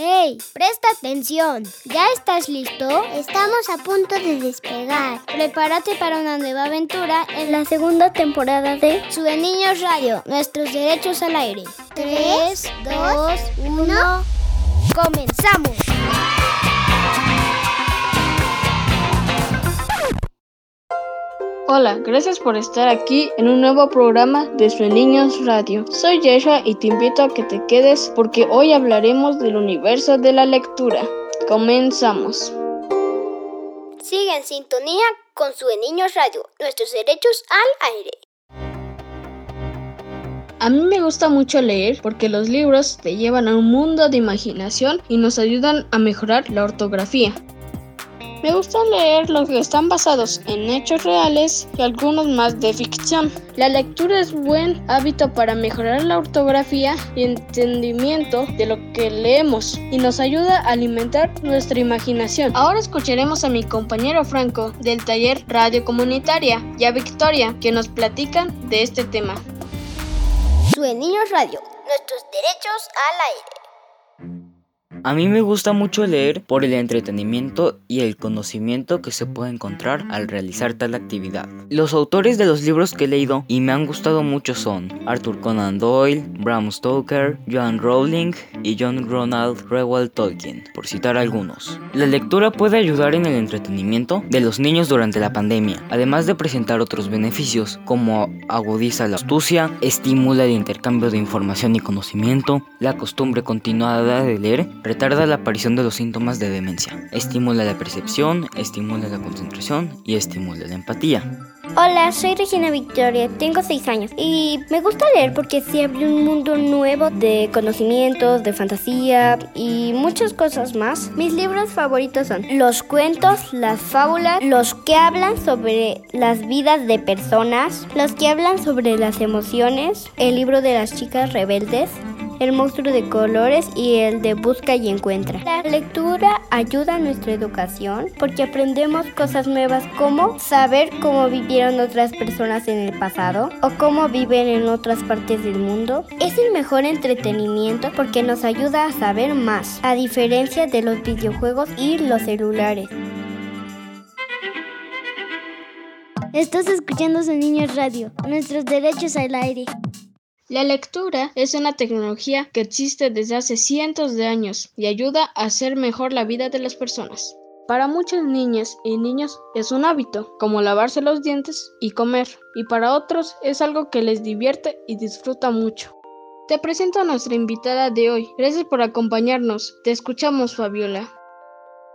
¡Hey! ¡Presta atención! ¿Ya estás listo? Estamos a punto de despegar. Prepárate para una nueva aventura en la segunda temporada de Sueniños Radio, nuestros derechos al aire. 3, 2, 1... ¡Comenzamos! Hola, gracias por estar aquí en un nuevo programa de Sueniños Radio. Soy Yeshua y te invito a que te quedes porque hoy hablaremos del universo de la lectura. Comenzamos. Sigue en sintonía con Sueniños Radio, nuestros derechos al aire. A mí me gusta mucho leer porque los libros te llevan a un mundo de imaginación y nos ayudan a mejorar la ortografía. Me gusta leer los que están basados en hechos reales y algunos más de ficción. La lectura es buen hábito para mejorar la ortografía y entendimiento de lo que leemos y nos ayuda a alimentar nuestra imaginación. Ahora escucharemos a mi compañero Franco del taller Radio Comunitaria y a Victoria que nos platican de este tema. Sueniños Radio, nuestros derechos al aire. A mí me gusta mucho leer por el entretenimiento y el conocimiento que se puede encontrar al realizar tal actividad. Los autores de los libros que he leído y me han gustado mucho son Arthur Conan Doyle, Bram Stoker, J. K. Rowling y John Ronald Reuel Tolkien, por citar algunos. La lectura puede ayudar en el entretenimiento de los niños durante la pandemia, además de presentar otros beneficios como agudiza la astucia, estimula el intercambio de información y conocimiento, la costumbre continuada de leer, retarda la aparición de los síntomas de demencia, estimula la percepción, estimula la concentración y estimula la empatía. Hola, soy Regina Victoria, tengo 6 años y me gusta leer porque se abre un mundo nuevo de conocimientos, de fantasía y muchas cosas más. Mis libros favoritos son los cuentos, las fábulas, los que hablan sobre las vidas de personas, los que hablan sobre las emociones, el libro de las chicas rebeldes, el monstruo de colores y el de busca y encuentra. La lectura ayuda a nuestra educación porque aprendemos cosas nuevas como saber cómo vivieron otras personas en el pasado o cómo viven en otras partes del mundo. Es el mejor entretenimiento porque nos ayuda a saber más, a diferencia de los videojuegos y los celulares. Estás escuchando Sueniños Radio, nuestros derechos al aire. La lectura es una tecnología que existe desde hace cientos de años y ayuda a hacer mejor la vida de las personas. Para muchas niñas y niños es un hábito, como lavarse los dientes y comer, y para otros es algo que les divierte y disfruta mucho. Te presento a nuestra invitada de hoy. Gracias por acompañarnos. Te escuchamos, Fabiola.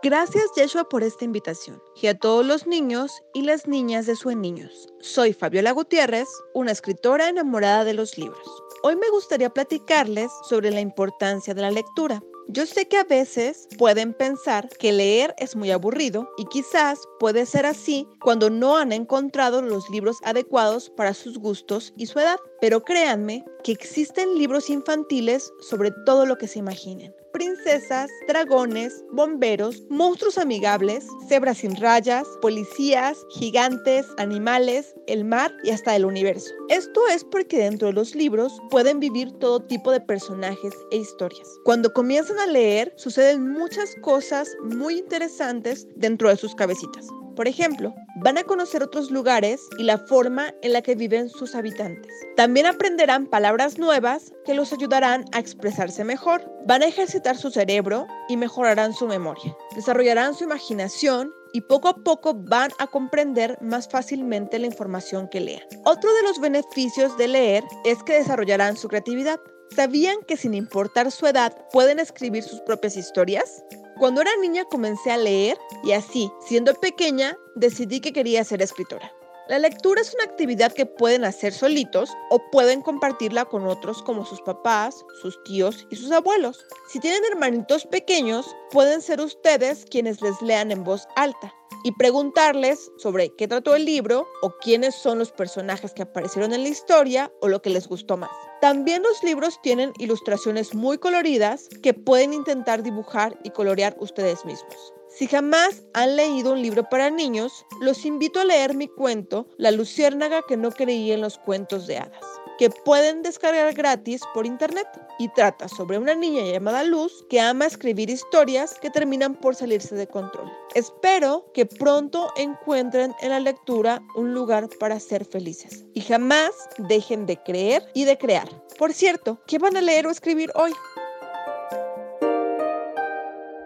Gracias, Yeshua, por esta invitación y a todos los niños y las niñas de Sueniños. Soy Fabiola Gutiérrez, una escritora enamorada de los libros. Hoy me gustaría platicarles sobre la importancia de la lectura. Yo sé que a veces pueden pensar que leer es muy aburrido y quizás puede ser así cuando no han encontrado los libros adecuados para sus gustos y su edad. Pero créanme que existen libros infantiles sobre todo lo que se imaginen. Princesas, dragones, bomberos, monstruos amigables, cebras sin rayas, policías, gigantes, animales, el mar y hasta el universo. Esto es porque dentro de los libros pueden vivir todo tipo de personajes e historias. Cuando comienzan a leer, suceden muchas cosas muy interesantes dentro de sus cabecitas. Por ejemplo, van a conocer otros lugares y la forma en la que viven sus habitantes. También aprenderán palabras nuevas que los ayudarán a expresarse mejor. Van a ejercitar su cerebro y mejorarán su memoria. Desarrollarán su imaginación y poco a poco van a comprender más fácilmente la información que lean. Otro de los beneficios de leer es que desarrollarán su creatividad. ¿Sabían que sin importar su edad pueden escribir sus propias historias? Cuando era niña comencé a leer y así, siendo pequeña, decidí que quería ser escritora. La lectura es una actividad que pueden hacer solitos o pueden compartirla con otros como sus papás, sus tíos y sus abuelos. Si tienen hermanitos pequeños, pueden ser ustedes quienes les lean en voz alta y preguntarles sobre qué trató el libro o quiénes son los personajes que aparecieron en la historia o lo que les gustó más. También los libros tienen ilustraciones muy coloridas que pueden intentar dibujar y colorear ustedes mismos. Si jamás han leído un libro para niños, los invito a leer mi cuento, La Luciérnaga que no creí en los cuentos de hadas. que pueden descargar gratis por internet y trata sobre una niña llamada Luz que ama escribir historias que terminan por salirse de control. Espero que pronto encuentren en la lectura un lugar para ser felices y jamás dejen de creer y de crear. Por cierto, ¿qué van a leer o escribir hoy?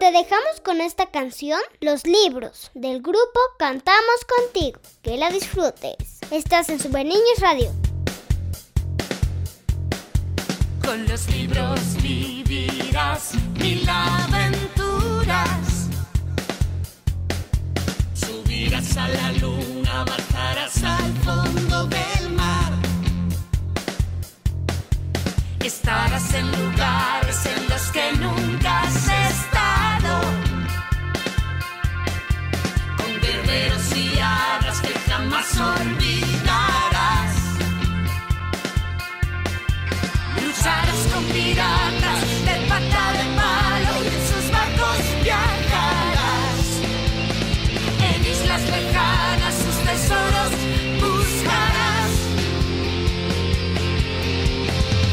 Te dejamos con esta canción, los libros del grupo Cantamos Contigo. Que la disfrutes. Estás en Sueniños Radio. Con los libros vivirás mil aventuras. Subirás a la luna, bajarás al fondo del mar. Estarás en lugares en los que nunca has estado. Con guerreros y hadas que jamás olvidarás. Cruzarás con piratas de pata de palo y en sus barcos viajarás. En islas lejanas sus tesoros buscarás.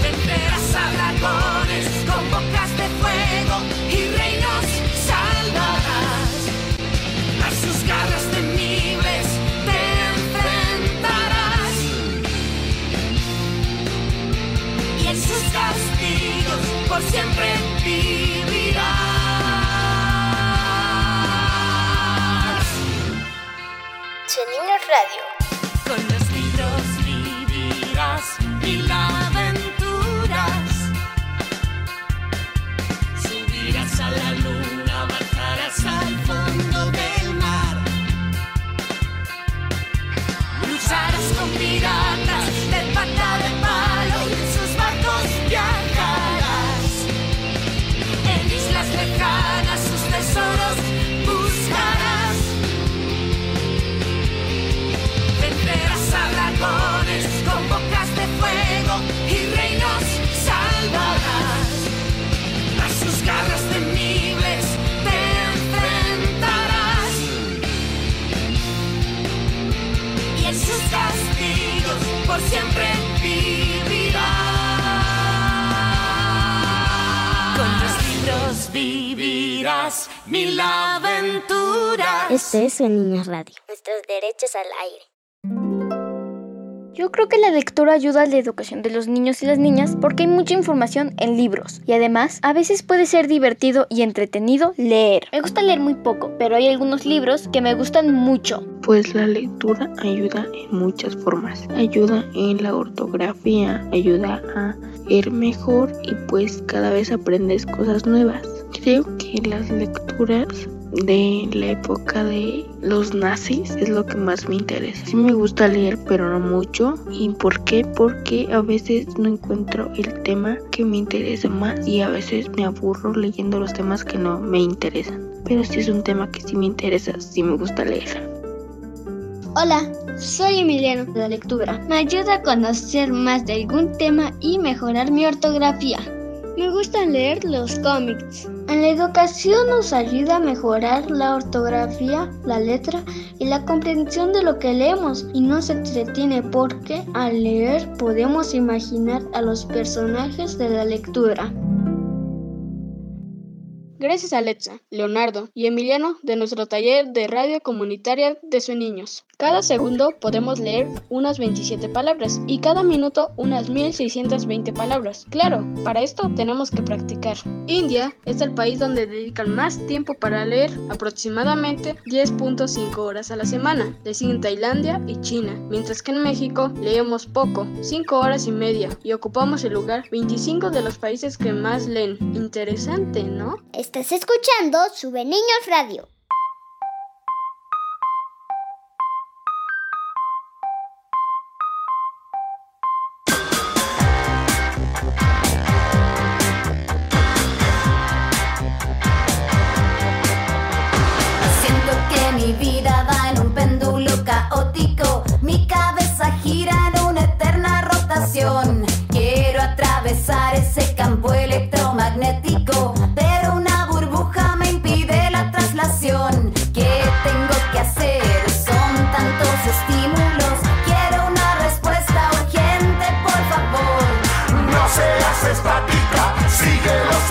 Vencerás a dragones con bocas de fuego y reinos salvarás. A sus garras temibles te enfrentarás. Y en sus castigos por siempre vivirás. Sueniños Radio. Con los libros vivirás mil aventuras. Subirás a la luna, bajarás al fondo del mar. Cruzarás con piratas de pata de palo y en sus barcos viajarás. En islas lejanas sus tesoros buscarás. Vencerás a dragones con bocas de fuego y reinos salvarás. A sus garras temibles te enfrentarás. Y en sus castigos por siempre vivirás. Con los libros vivirás mil aventuras. Esto es Sueniños Radio. Nuestros derechos al aire. Yo creo que la lectura ayuda a la educación de los niños y las niñas porque hay mucha información en libros y además a veces puede ser divertido y entretenido leer. Me gusta leer muy poco, pero hay algunos libros que me gustan mucho. Pues la lectura ayuda en muchas formas. Ayuda en la ortografía, ayuda a leer mejor y pues cada vez aprendes cosas nuevas. Creo que las lecturas de la época de los nazis es lo que más me interesa. Sí me gusta leer, pero no mucho. ¿Y por qué? Porque a veces no encuentro el tema que me interesa más y a veces me aburro leyendo los temas que no me interesan. Pero sí es un tema que sí me interesa, sí me gusta leer. Hola, soy Emiliano. La lectura me ayuda a conocer más de algún tema y mejorar mi ortografía. Me gusta leer los cómics. En la educación nos ayuda a mejorar la ortografía, la letra y la comprensión de lo que leemos y nos entretiene porque al leer podemos imaginar a los personajes de la lectura. Gracias a Letza, Leonardo y Emiliano de nuestro taller de radio comunitaria de Sueniños. Cada segundo podemos leer unas 27 palabras y cada minuto unas 1620 palabras. Claro, para esto tenemos que practicar. India es el país donde dedican más tiempo para leer, aproximadamente 10.5 horas a la semana. Le siguen Tailandia y China, mientras que en México leemos poco, 5 horas y media, y ocupamos el lugar 25 de los países que más leen. Interesante, ¿no? Estás escuchando Sueniños Radio. Siento que mi vida va en un péndulo caótico. Mi cabeza gira en una eterna rotación. Quiero atravesar ese campo electromagnético. ¿Qué tengo que hacer? Son tantos estímulos. Quiero una respuesta urgente, por favor.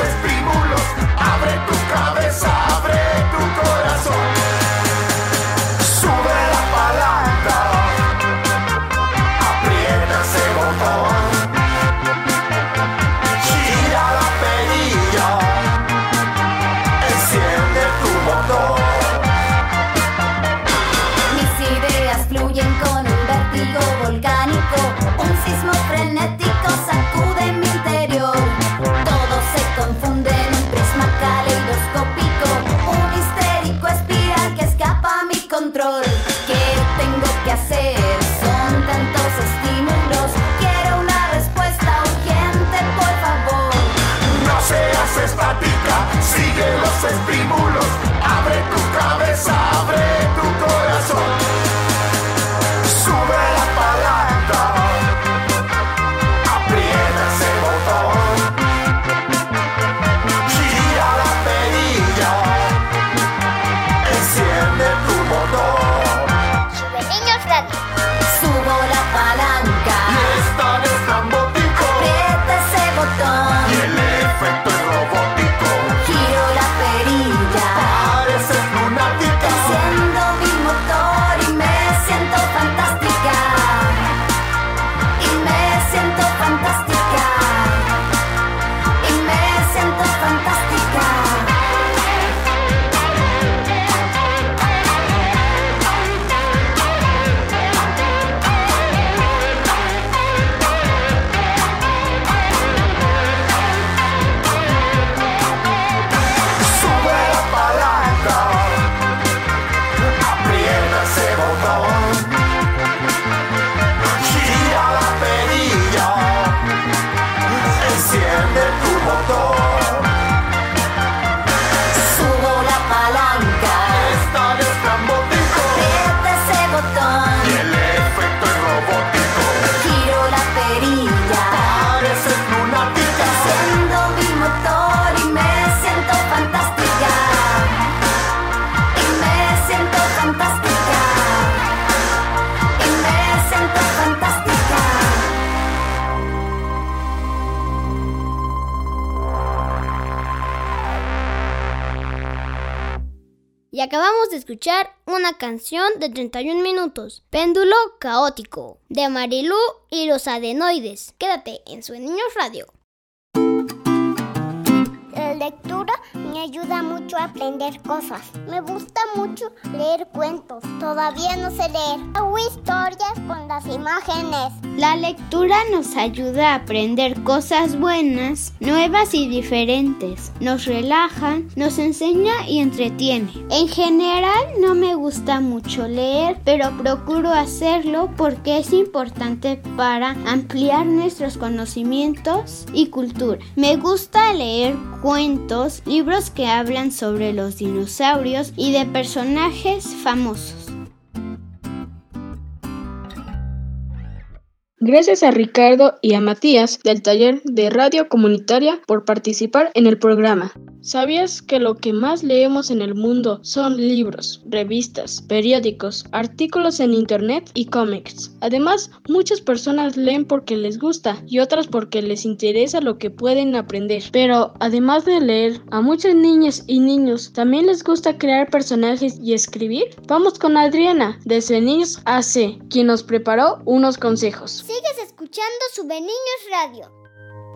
estímulos. Abre tu cabeza, abre tu corazón. Sube la palanca, aprieta ese botón. Gira la perilla, enciende tu motor. Mis ideas fluyen con un vértigo volcánico, un sismo frenético sacude mi interior. Todo se confunde en un prisma caleidoscópico, un histérico espiral que escapa a mi control. ¿Qué tengo que hacer? Son tantos estímulos. Quiero una respuesta urgente, por favor. No seas estática, sigue los estímulos. Abre tu cabeza, abre tu corazón. Acabamos de escuchar una canción de 31 minutos, Péndulo Caótico, de Marilú y los Adenoides. Quédate en Sueniños Radio. La lectura me ayuda mucho a aprender cosas. Me gusta mucho leer cuentos. Todavía no sé leer. Hago historias con las imágenes. La lectura nos ayuda a aprender cosas buenas, nuevas y diferentes. Nos relaja, nos enseña y entretiene. En general no me gusta mucho leer, pero procuro hacerlo porque es importante para ampliar nuestros conocimientos y cultura. Me gusta leer cuentos, libros que hablan sobre los dinosaurios y de personajes famosos. Gracias a Ricardo y a Matías del taller de radio comunitaria por participar en el programa. ¿Sabías que lo que más leemos en el mundo son libros, revistas, periódicos, artículos en internet y cómics? Además, muchas personas leen porque les gusta y otras porque les interesa lo que pueden aprender. Pero además de leer, a muchas niñas y niños también les gusta crear personajes y escribir. Vamos con Adriana de Sueniños AC, quien nos preparó unos consejos. Sigues escuchando Sueniños Radio.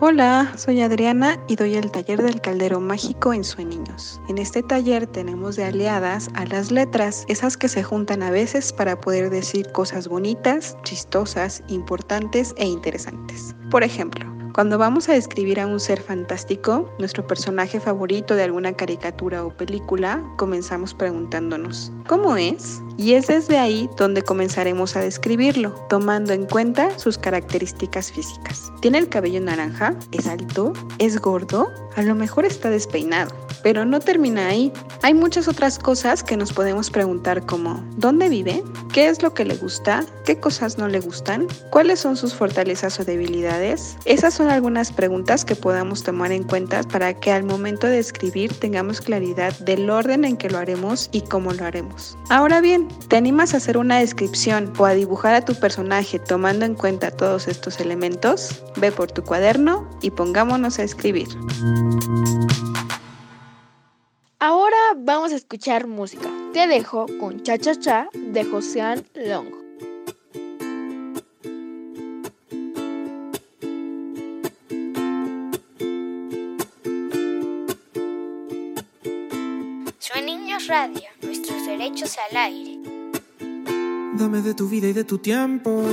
Hola, soy Adriana y doy el taller del Caldero Mágico en Sueniños. En este taller tenemos de aliadas a las letras, esas que se juntan a veces para poder decir cosas bonitas, chistosas, importantes e interesantes. Por ejemplo, cuando vamos a describir a un ser fantástico, nuestro personaje favorito de alguna caricatura o película, comenzamos preguntándonos, ¿cómo es? Y es desde ahí donde comenzaremos a describirlo, tomando en cuenta sus características físicas. ¿Tiene el cabello naranja? ¿Es alto? ¿Es gordo? A lo mejor está despeinado. Pero no termina ahí. Hay muchas otras cosas que nos podemos preguntar como, ¿dónde vive? ¿Qué es lo que le gusta? ¿Qué cosas no le gustan? ¿Cuáles son sus fortalezas o debilidades? Esas son hacer algunas preguntas que podamos tomar en cuenta para que al momento de escribir tengamos claridad del orden en que lo haremos y cómo lo haremos. Ahora bien, ¿te animas a hacer una descripción o a dibujar a tu personaje tomando en cuenta todos estos elementos? Ve por tu cuaderno y pongámonos a escribir. Ahora vamos a escuchar música. Te dejo con Cha Cha Cha de Josean Long. Sueniños Radio, nuestros derechos al aire. Dame de tu vida y de tu tiempo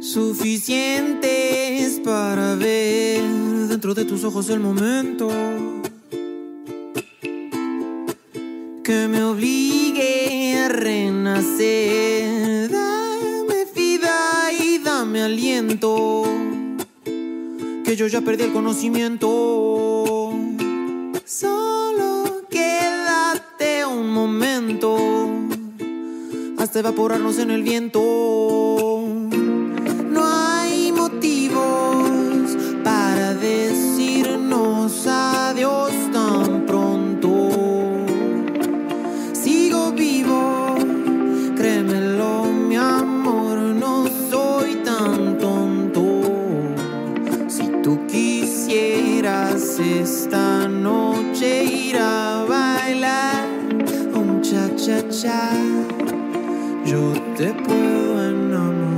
suficientes para ver dentro de tus ojos el momento que me obligue a renacer. Dame vida y dame aliento, que yo ya perdí el conocimiento. Solo quédate un momento hasta evaporarnos en el viento. Adiós tan pronto. Sigo vivo, créemelo, mi amor, no soy tan tonto. Si tú quisieras, esta noche ir a bailar un cha-cha-cha, yo te puedo enamorar.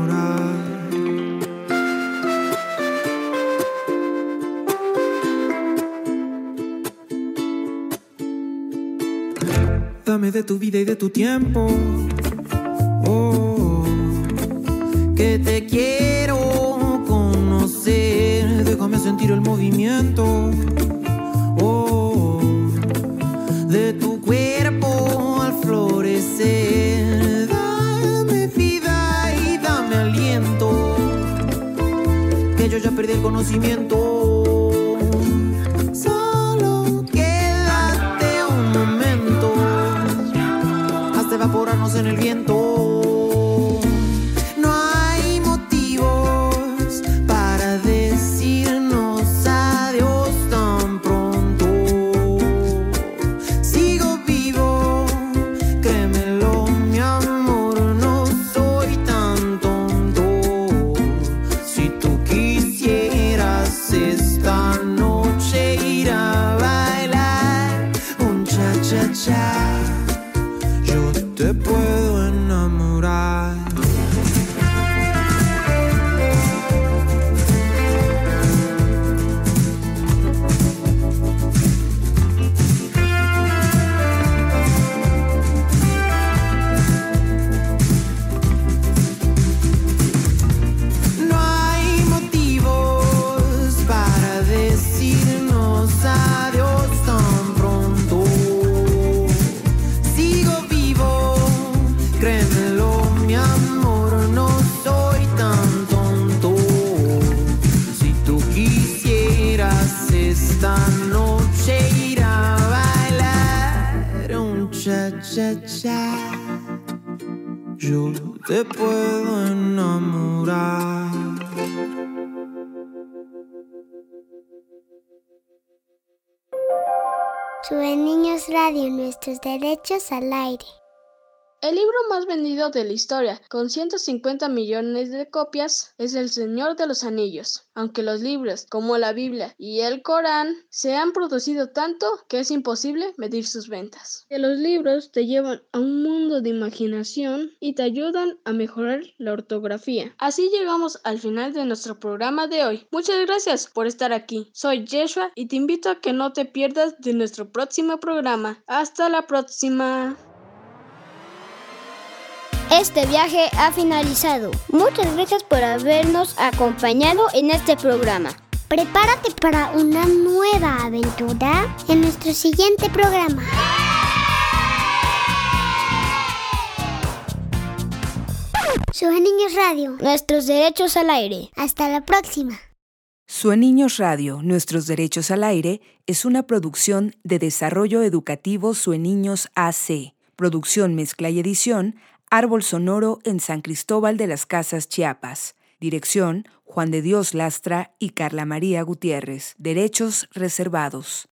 Dame de tu vida y de tu tiempo, oh, que te quiero conocer. Déjame sentir el movimiento, oh, de tu cuerpo al florecer. Dame vida y dame aliento, que yo ya perdí el conocimiento. Evaporarnos en el viento. No hay motivos para decirnos adiós tan pronto. Sigo vivo, créemelo, mi amor, no soy tan tonto. Si tú quisieras, esta noche ir a bailar un cha-cha-cha, te puedo enamorar. No hay motivos para decirnos adiós tan pronto. Esta noche ir a bailar un cha-cha-cha, yo te puedo enamorar. Sueniños Radio, nuestros derechos al aire. El libro más vendido de la historia, con 150 millones de copias, es El Señor de los Anillos, aunque los libros, como la Biblia y el Corán, se han producido tanto que es imposible medir sus ventas. Que los libros te llevan a un mundo de imaginación y te ayudan a mejorar la ortografía. Así llegamos al final de nuestro programa de hoy. Muchas gracias por estar aquí. Soy Yeshua y te invito a que no te pierdas de nuestro próximo programa. ¡Hasta la próxima! Este viaje ha finalizado. Muchas gracias por habernos acompañado en este programa. Prepárate para una nueva aventura en nuestro siguiente programa. Sueniños Radio, nuestros derechos al aire. Hasta la próxima. Sueniños Radio, nuestros derechos al aire, es una producción de Desarrollo Educativo Sueniños AC. Producción, mezcla y edición, Árbol Sonoro en San Cristóbal de las Casas, Chiapas. Dirección, Juan de Dios Lastra y Karla María Gutiérrez. Derechos reservados.